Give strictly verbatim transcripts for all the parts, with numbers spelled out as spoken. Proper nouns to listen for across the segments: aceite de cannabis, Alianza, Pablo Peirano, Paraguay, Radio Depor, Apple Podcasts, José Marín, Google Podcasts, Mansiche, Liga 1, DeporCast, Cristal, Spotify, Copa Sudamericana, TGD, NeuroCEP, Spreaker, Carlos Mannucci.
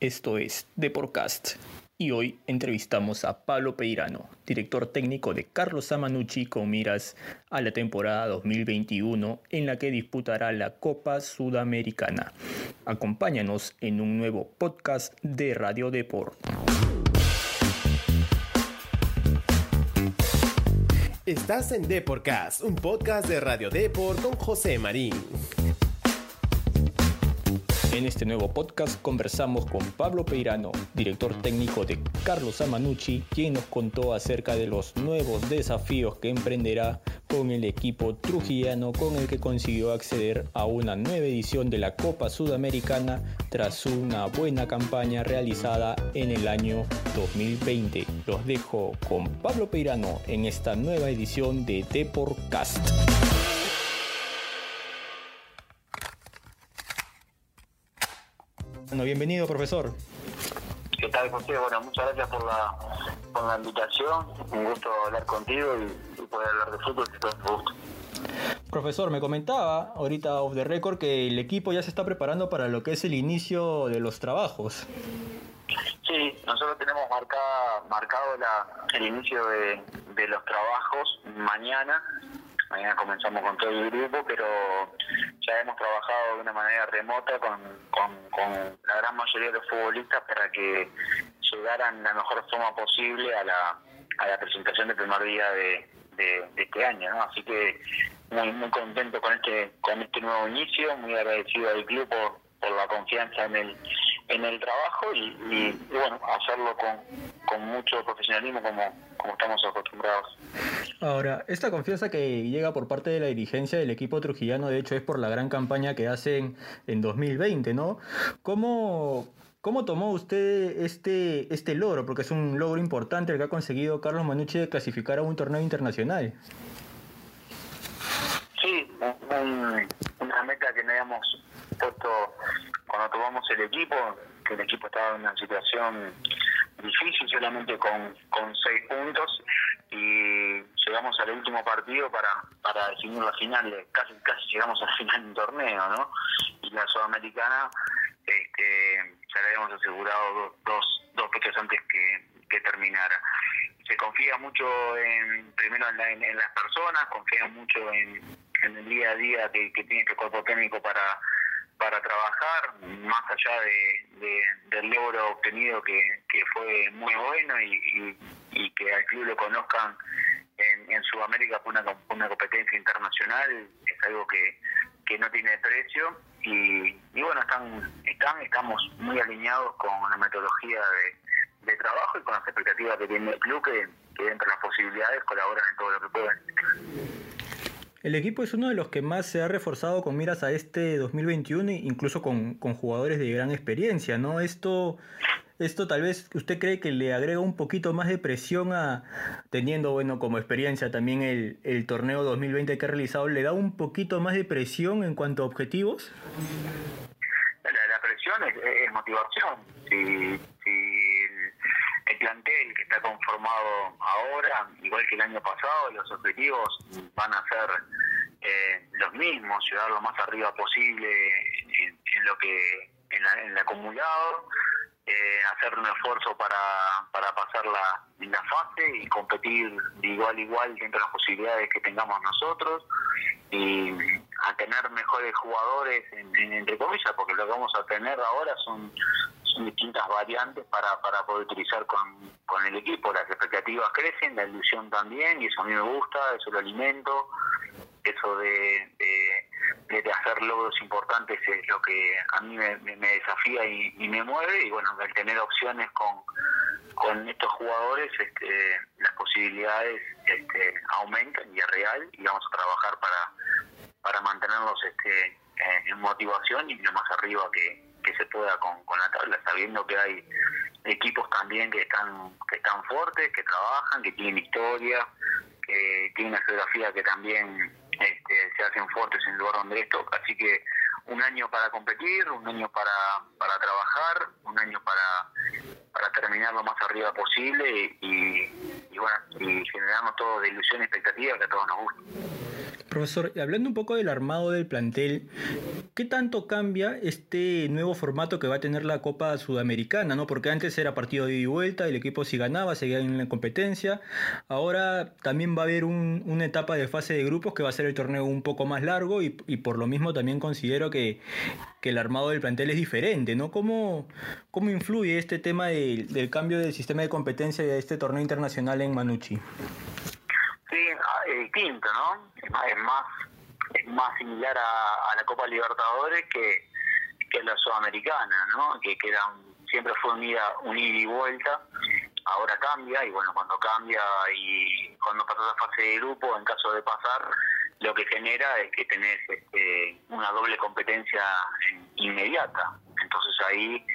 Esto es DeporCast y hoy entrevistamos a Pablo Peirano, director técnico de Carlos Mannucci, con miras a la temporada dos mil veintiuno en la que disputará la Copa Sudamericana. Acompáñanos en un nuevo podcast de Radio Depor. Estás en DeporCast, un podcast de Radio Depor con José Marín. En este nuevo podcast conversamos con Pablo Peirano, director técnico de Carlos Mannucci, quien nos contó acerca de los nuevos desafíos que emprenderá con el equipo trujillano, con el que consiguió acceder a una nueva edición de la Copa Sudamericana tras una buena campaña realizada en el año dos mil veinte. Los dejo con Pablo Peirano en esta nueva edición de DeporCast. Bueno, bienvenido, profesor. ¿Qué tal, José? Bueno, muchas gracias por la, por la invitación. Un gusto hablar contigo y, y poder hablar de fútbol, que es un gusto. Profesor, me comentaba ahorita off the record que el equipo ya se está preparando para lo que es el inicio de los trabajos. Sí, nosotros tenemos marcada, marcado la, el inicio de, de los trabajos mañana. Mañana comenzamos con todo el grupo, pero ya hemos trabajado de una manera remota con, con, con la gran mayoría de los futbolistas para que llegaran la mejor forma posible a la, a la presentación del primer día de, de, de este año, ¿no? Así que muy muy contento con este con este nuevo inicio, muy agradecido al club por, por la confianza en el en el trabajo y, y, y bueno, hacerlo con, con mucho profesionalismo como, como estamos acostumbrados. Ahora, esta confianza que llega por parte de la dirigencia del equipo trujillano, de hecho, es por la gran campaña que hacen en dos mil veinte, ¿no? ¿Cómo, cómo tomó usted este, este logro? Porque es un logro importante el que ha conseguido Carlos Mannucci de clasificar a un torneo internacional. Sí, un, una meta que no habíamos puesto cuando tomamos el equipo, que el equipo estaba en una situación difícil, solamente con, con seis puntos, y llegamos al último partido para, para definir la final, casi casi llegamos al final del torneo, ¿no? Y la Sudamericana, este, ya le habíamos asegurado dos, dos, dos fechas antes que, que terminara. Se confía mucho en, primero en, la, en, en las personas, confía mucho en, en el día a día que, que tiene este cuerpo técnico para para trabajar, más allá de, de del logro obtenido que, que fue muy bueno y, y, y que al club lo conozcan en, en Sudamérica por una, una competencia internacional, es algo que, que no tiene precio y, y bueno, están están estamos muy alineados con la metodología de, de trabajo y con las expectativas que tiene el club, que, que dentro de las posibilidades colaboran en todo lo que puedan. El equipo es uno de los que más se ha reforzado con miras a este dos mil veintiuno, incluso con, con jugadores de gran experiencia, ¿no? Esto, esto tal vez usted cree que le agrega un poquito más de presión a, teniendo, bueno, como experiencia también el, el torneo dos mil veinte que ha realizado, ¿le da un poquito más de presión en cuanto a objetivos? La, la presión es, es motivación. Si, si el plantel que está conformado ahora, igual que el año pasado, los objetivos van a ser eh, los mismos, llegar lo más arriba posible en, en lo que en, la, en el acumulado, eh, hacer un esfuerzo para, para pasar la, la fase y competir de igual a igual dentro de las posibilidades que tengamos nosotros y a tener mejores jugadores, en, en, entre comillas, porque lo que vamos a tener ahora son distintas variantes para, para poder utilizar con, con el equipo. Las expectativas crecen, la ilusión también, y eso a mí me gusta, eso lo alimento, eso de, de, de hacer logros importantes es lo que a mí me, me desafía y, y me mueve, y bueno, al tener opciones con, con estos jugadores, este, las posibilidades este, aumentan y es real, y vamos a trabajar para, para mantenerlos este, en motivación y lo más arriba que que se pueda con, con la tabla, sabiendo que hay equipos también que están que están fuertes, que trabajan, que tienen historia, que tienen una geografía que también este, se hacen fuertes en el lugar donde esto. Así que un año para competir, un año para, para trabajar, un año para, para terminar lo más arriba posible y, y, bueno, y generarnos todos de ilusión y expectativa que a todos nos gusta. Profesor, hablando un poco del armado del plantel, ¿qué tanto cambia este nuevo formato que va a tener la Copa Sudamericana, no? Porque antes era partido de ida y vuelta, el equipo si ganaba seguía en la competencia. Ahora también va a haber un, una etapa de fase de grupos que va a ser el torneo un poco más largo y, y por lo mismo también considero que, que el armado del plantel es diferente, ¿no? ¿Cómo, cómo influye este tema de, del cambio del sistema de competencia y de este torneo internacional en Mannucci? Sí, es distinto, ¿no? Es más, es más, es más similar a, a la Copa Libertadores que, que a la Sudamericana, ¿no? Que, que era, siempre fue un ida, un ida y vuelta. Ahora cambia, y bueno, cuando cambia y cuando pasa la fase de grupo, en caso de pasar, lo que genera es que tenés este, una doble competencia inmediata. Entonces ahí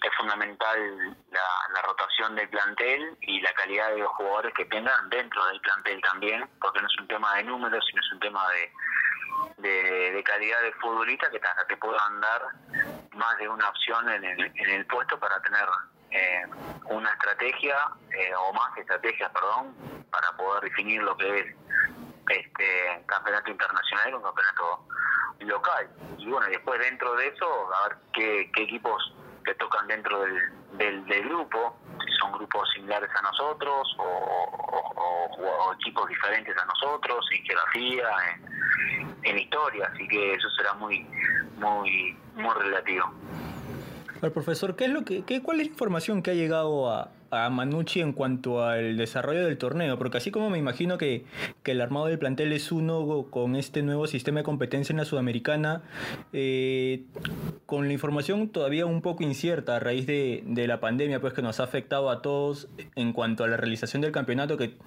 es fundamental la, la rotación del plantel y la calidad de los jugadores que tengan dentro del plantel también, porque no es un tema de números, sino es un tema de de, de calidad de futbolista que te puedan dar más de una opción en el, en el puesto para tener eh, una estrategia eh, o más estrategias, perdón, para poder definir lo que es este campeonato internacional con campeonato local. Y bueno, después dentro de eso, a ver qué, qué equipos que tocan dentro del, del, del grupo, si son grupos similares a nosotros o, o, o, o equipos diferentes a nosotros, en geografía, en, en historia, así que eso será muy muy muy relativo. Pero profesor, ¿qué es lo que, qué, ¿cuál es la información que ha llegado a, a Mannucci en cuanto al desarrollo del torneo? Porque así como me imagino que, que el armado del plantel es uno con este nuevo sistema de competencia en la Sudamericana, eh, con la información todavía un poco incierta a raíz de, de la pandemia, pues que nos ha afectado a todos en cuanto a la realización del campeonato, que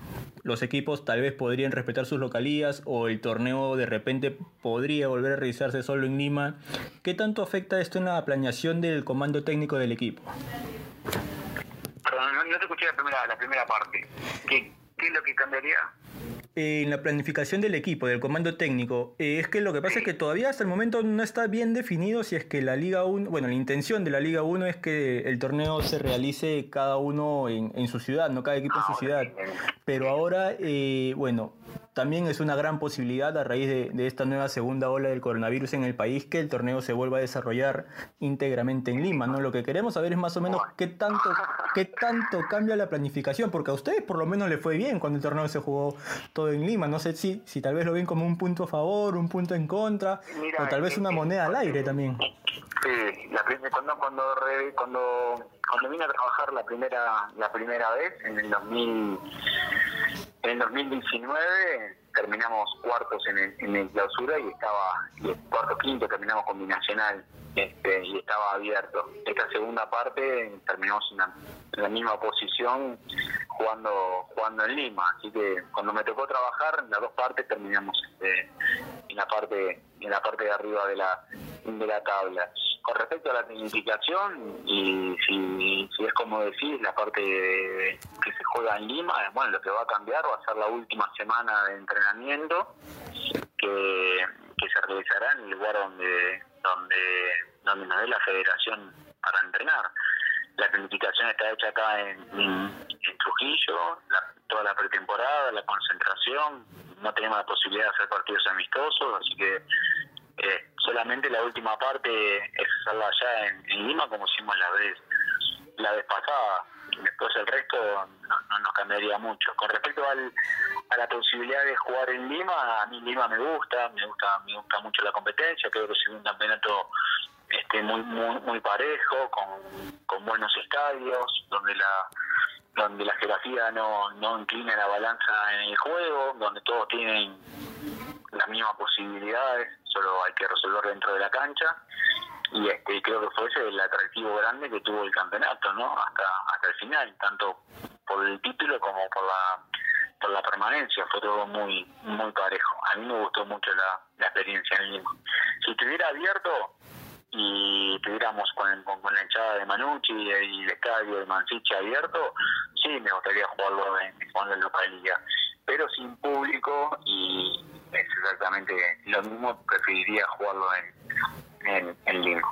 los equipos tal vez podrían respetar sus localías o el torneo de repente podría volver a realizarse solo en Lima. ¿Qué tanto afecta esto en la planeación del comando técnico del equipo? Perdón, no, no te escuché la primera, la primera parte. ¿Qué, qué es lo que cambiaría? En la planificación del equipo, del comando técnico, eh, es que lo que pasa es que todavía hasta el momento no está bien definido si es que la Liga uno, bueno, la intención de la Liga uno es que el torneo se realice cada uno en, en su ciudad, no cada equipo en su ciudad, pero ahora, eh, bueno, también es una gran posibilidad a raíz de, de esta nueva segunda ola del coronavirus en el país que el torneo se vuelva a desarrollar íntegramente en Lima, ¿no? Lo que queremos saber es más o menos qué tanto, qué tanto cambia la planificación, porque a ustedes por lo menos les fue bien cuando el torneo se jugó todo en Lima. No sé si, si tal vez lo ven como un punto a favor, un punto en contra, mira, o tal vez eh, una eh, moneda eh, al aire también. Sí, la primera, cuando, cuando, re, cuando, cuando vine a trabajar la primera, la primera vez, en el dos mil... En el dos mil diecinueve terminamos cuartos en el, en el clausura y estaba, y cuarto quinto terminamos con Binacional este, y estaba abierto. Esta segunda parte terminamos en la, en la misma posición jugando jugando en Lima. Así que cuando me tocó trabajar, en las dos partes terminamos este, en la parte en la parte de arriba de la, de la tabla. Con respecto a la planificación, y si, si es como decís, la parte de, que se juega en Lima, bueno, lo que va a cambiar va a ser la última semana de entrenamiento que, que se realizará en el lugar donde, donde, donde nos dé la federación para entrenar. La planificación está hecha acá en, en Trujillo, la, toda la pretemporada, la concentración, no tenemos la posibilidad de hacer partidos amistosos, así que Eh, solamente la última parte es hacerla allá en, en Lima, como hicimos la vez la vez pasada. Después el resto no, no nos cambiaría mucho. Con respecto al, a la posibilidad de jugar en Lima, a mí Lima me gusta, me gusta me gusta mucho la competencia. Creo que es un campeonato este muy muy muy parejo, con, con buenos estadios, donde la donde la jerarquía no, no inclina la balanza en el juego, donde todos tienen las mismas posibilidades, solo hay que resolver dentro de la cancha, y este creo que fue ese el atractivo grande que tuvo el campeonato, ¿no? Hasta hasta el final, tanto por el título como por la por la permanencia, fue todo muy muy parejo. A mí me gustó mucho la, la experiencia en Lima. Si estuviera abierto y tuviéramos con, con, con la hinchada de Mannucci y el estadio de Mansiche abierto, sí me gustaría jugarlo en, en localidad, pero sin público, y es exactamente lo mismo, preferiría jugarlo en, en, en Lima.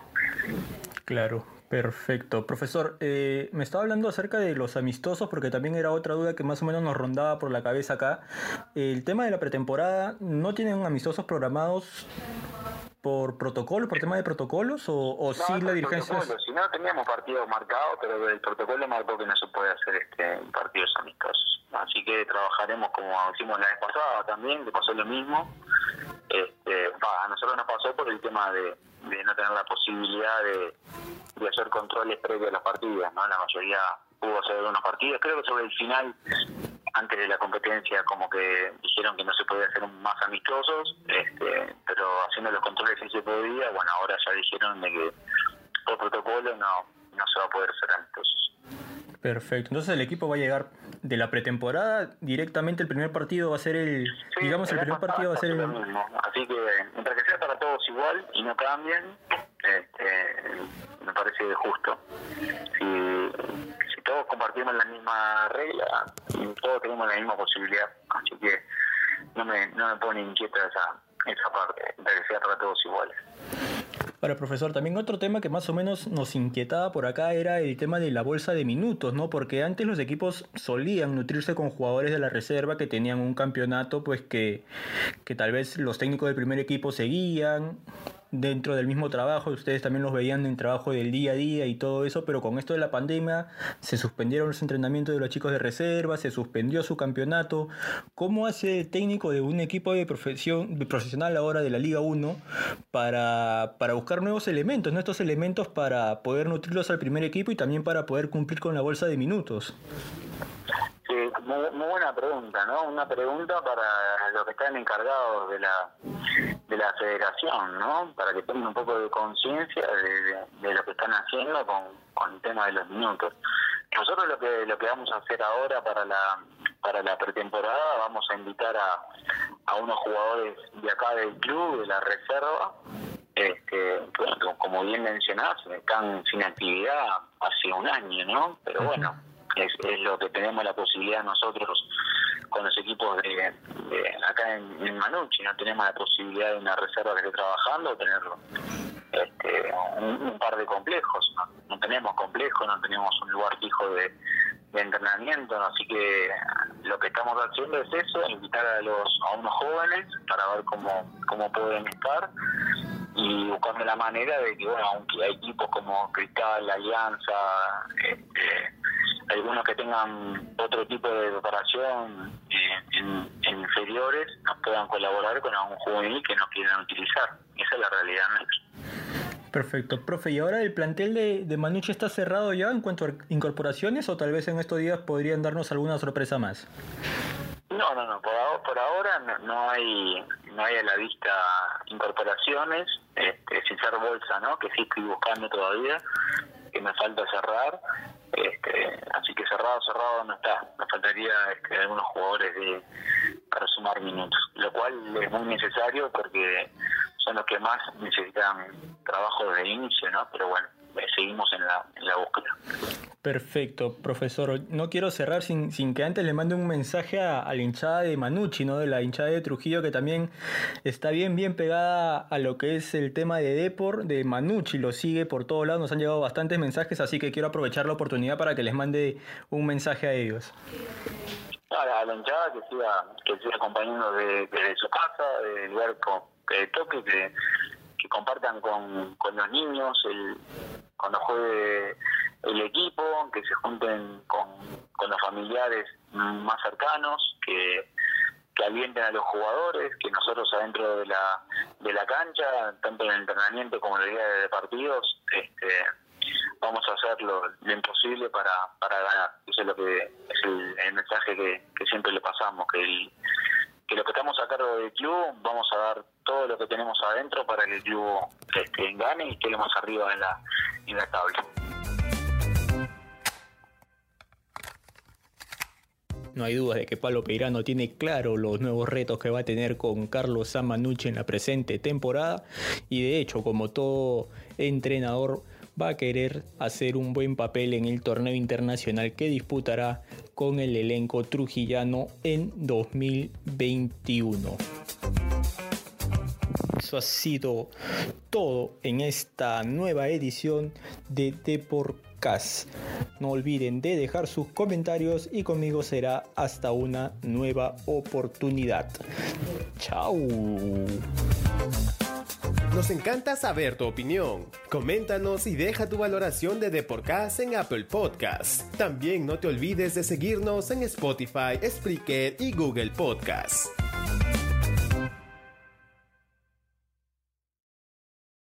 Claro. Perfecto. Profesor, eh, me estaba hablando acerca de los amistosos, porque también era otra duda que más o menos nos rondaba por la cabeza acá. El tema de la pretemporada, ¿no tienen amistosos programados por protocolo, por tema de protocolos? ¿O, o no, sí la dirigencia? Si no, teníamos partidos marcados, pero el protocolo marcó que no se puede hacer este partidos amistosos. Así que trabajaremos como hicimos la vez pasada también, que pasó lo mismo. Este, bah, a nosotros nos pasó por el tema de, de no tener la posibilidad de, de hacer controles previos a las partidas, ¿no? La mayoría pudo hacer unos partidos, creo que sobre el final, antes de la competencia, como que dijeron que no se podía hacer más amistosos, este, pero haciendo los controles sí se podía. Bueno, ahora ya dijeron de que por protocolo no, no se va a poder hacer amistosos. Perfecto, entonces el equipo va a llegar de la pretemporada directamente. El primer partido va a ser el, sí, digamos, el, el primer partido va a ser el mismo. Así que, mientras que sea para todos igual y no cambien, este, me parece justo. Si, si todos compartimos la misma regla, todos tenemos la misma posibilidad, así que no me, no me pone inquieta esa, esa parte, mientras que sea para todos iguales. Ahora, profesor, también otro tema que más o menos nos inquietaba por acá era el tema de la bolsa de minutos, ¿no? Porque antes los equipos solían nutrirse con jugadores de la reserva que tenían un campeonato, pues que, que tal vez los técnicos del primer equipo seguían dentro del mismo trabajo, ustedes también los veían en trabajo del día a día y todo eso, pero con esto de la pandemia se suspendieron los entrenamientos de los chicos de reserva, se suspendió su campeonato. ¿Cómo hace el técnico de un equipo de profesión de profesional ahora de la Liga uno para, para buscar nuevos elementos, ¿no? Estos elementos para poder nutrirlos al primer equipo y también para poder cumplir con la bolsa de minutos? Sí, muy, muy buena pregunta, ¿no? Una pregunta para los que están encargados de la de la federación, ¿no? Para que tengan un poco de conciencia de, de, de lo que están haciendo con, con el tema de los minutos. Nosotros lo que lo que vamos a hacer ahora para la para la pretemporada, vamos a invitar a, a unos jugadores de acá del club, de la reserva, este, pues, como bien mencionás, están sin actividad hace un año, ¿no? Pero bueno, es, es lo que tenemos la posibilidad nosotros con los equipos de, de acá en, en Mannucci, no tenemos la posibilidad de una reserva que esté trabajando o tenerlo este, un, un par de complejos, no, no tenemos complejos, no tenemos un lugar fijo de, de entrenamiento, ¿no? Así que lo que estamos haciendo es eso, invitar a los a unos jóvenes para ver cómo, cómo pueden estar y buscando la manera de que, bueno, aunque hay equipos como Cristal, Alianza, este, algunos que tengan otro tipo de preparación en, en inferiores, nos puedan colaborar con algún juvenil que nos quieran utilizar. Esa es la realidad nuestra. Perfecto, profe. ¿Y ahora el plantel de, de Mannucci está cerrado ya en cuanto a incorporaciones o tal vez en estos días podrían darnos alguna sorpresa más? No, no, no. Por, por ahora no, no hay no hay a la vista incorporaciones, este, sin ser bolsa, ¿no? Que sí estoy buscando todavía, que me falta cerrar. Este, así que cerrado, cerrado no está. Nos faltaría este, algunos jugadores de, para sumar minutos, lo cual es muy necesario porque son los que más necesitan trabajo desde el inicio, ¿no? Pero bueno, seguimos en la, en la búsqueda. Perfecto, profesor. No quiero cerrar sin, sin que antes le mande un mensaje a, a la hinchada de Mannucci, ¿no? De la hinchada de Trujillo, que también está bien, bien pegada a lo que es el tema de Depor, de Mannucci, lo sigue por todos lados, nos han llegado bastantes mensajes, así que quiero aprovechar la oportunidad para que les mande un mensaje a ellos. A la hinchada que siga, que siga acompañando desde de su casa, del lugar que toque, que, que compartan con, con los niños, el, cuando juegue el equipo, que se junten con, con los familiares más cercanos, que, que alienten a los jugadores, que nosotros adentro de la de la cancha, tanto en el entrenamiento como en el día de partidos, este, vamos a hacer lo, lo imposible para, para ganar. Eso es lo que es el, el mensaje que, que siempre le pasamos, que el, que los que estamos a cargo del club vamos a dar todo lo que tenemos adentro para que el club este, gane y quede más arriba en la, en la tabla. No hay dudas de que Pablo Peirano tiene claro los nuevos retos que va a tener con Carlos Mannucci en la presente temporada y de hecho, como todo entrenador, va a querer hacer un buen papel en el torneo internacional que disputará con el elenco trujillano en dos mil veintiuno. Eso ha sido todo en esta nueva edición de DeporCast. No olviden de dejar sus comentarios y conmigo será hasta una nueva oportunidad. Chao. Nos encanta saber tu opinión. Coméntanos y deja tu valoración de DeporCast en Apple Podcasts. También no te olvides de seguirnos en Spotify, Spreaker y Google Podcasts.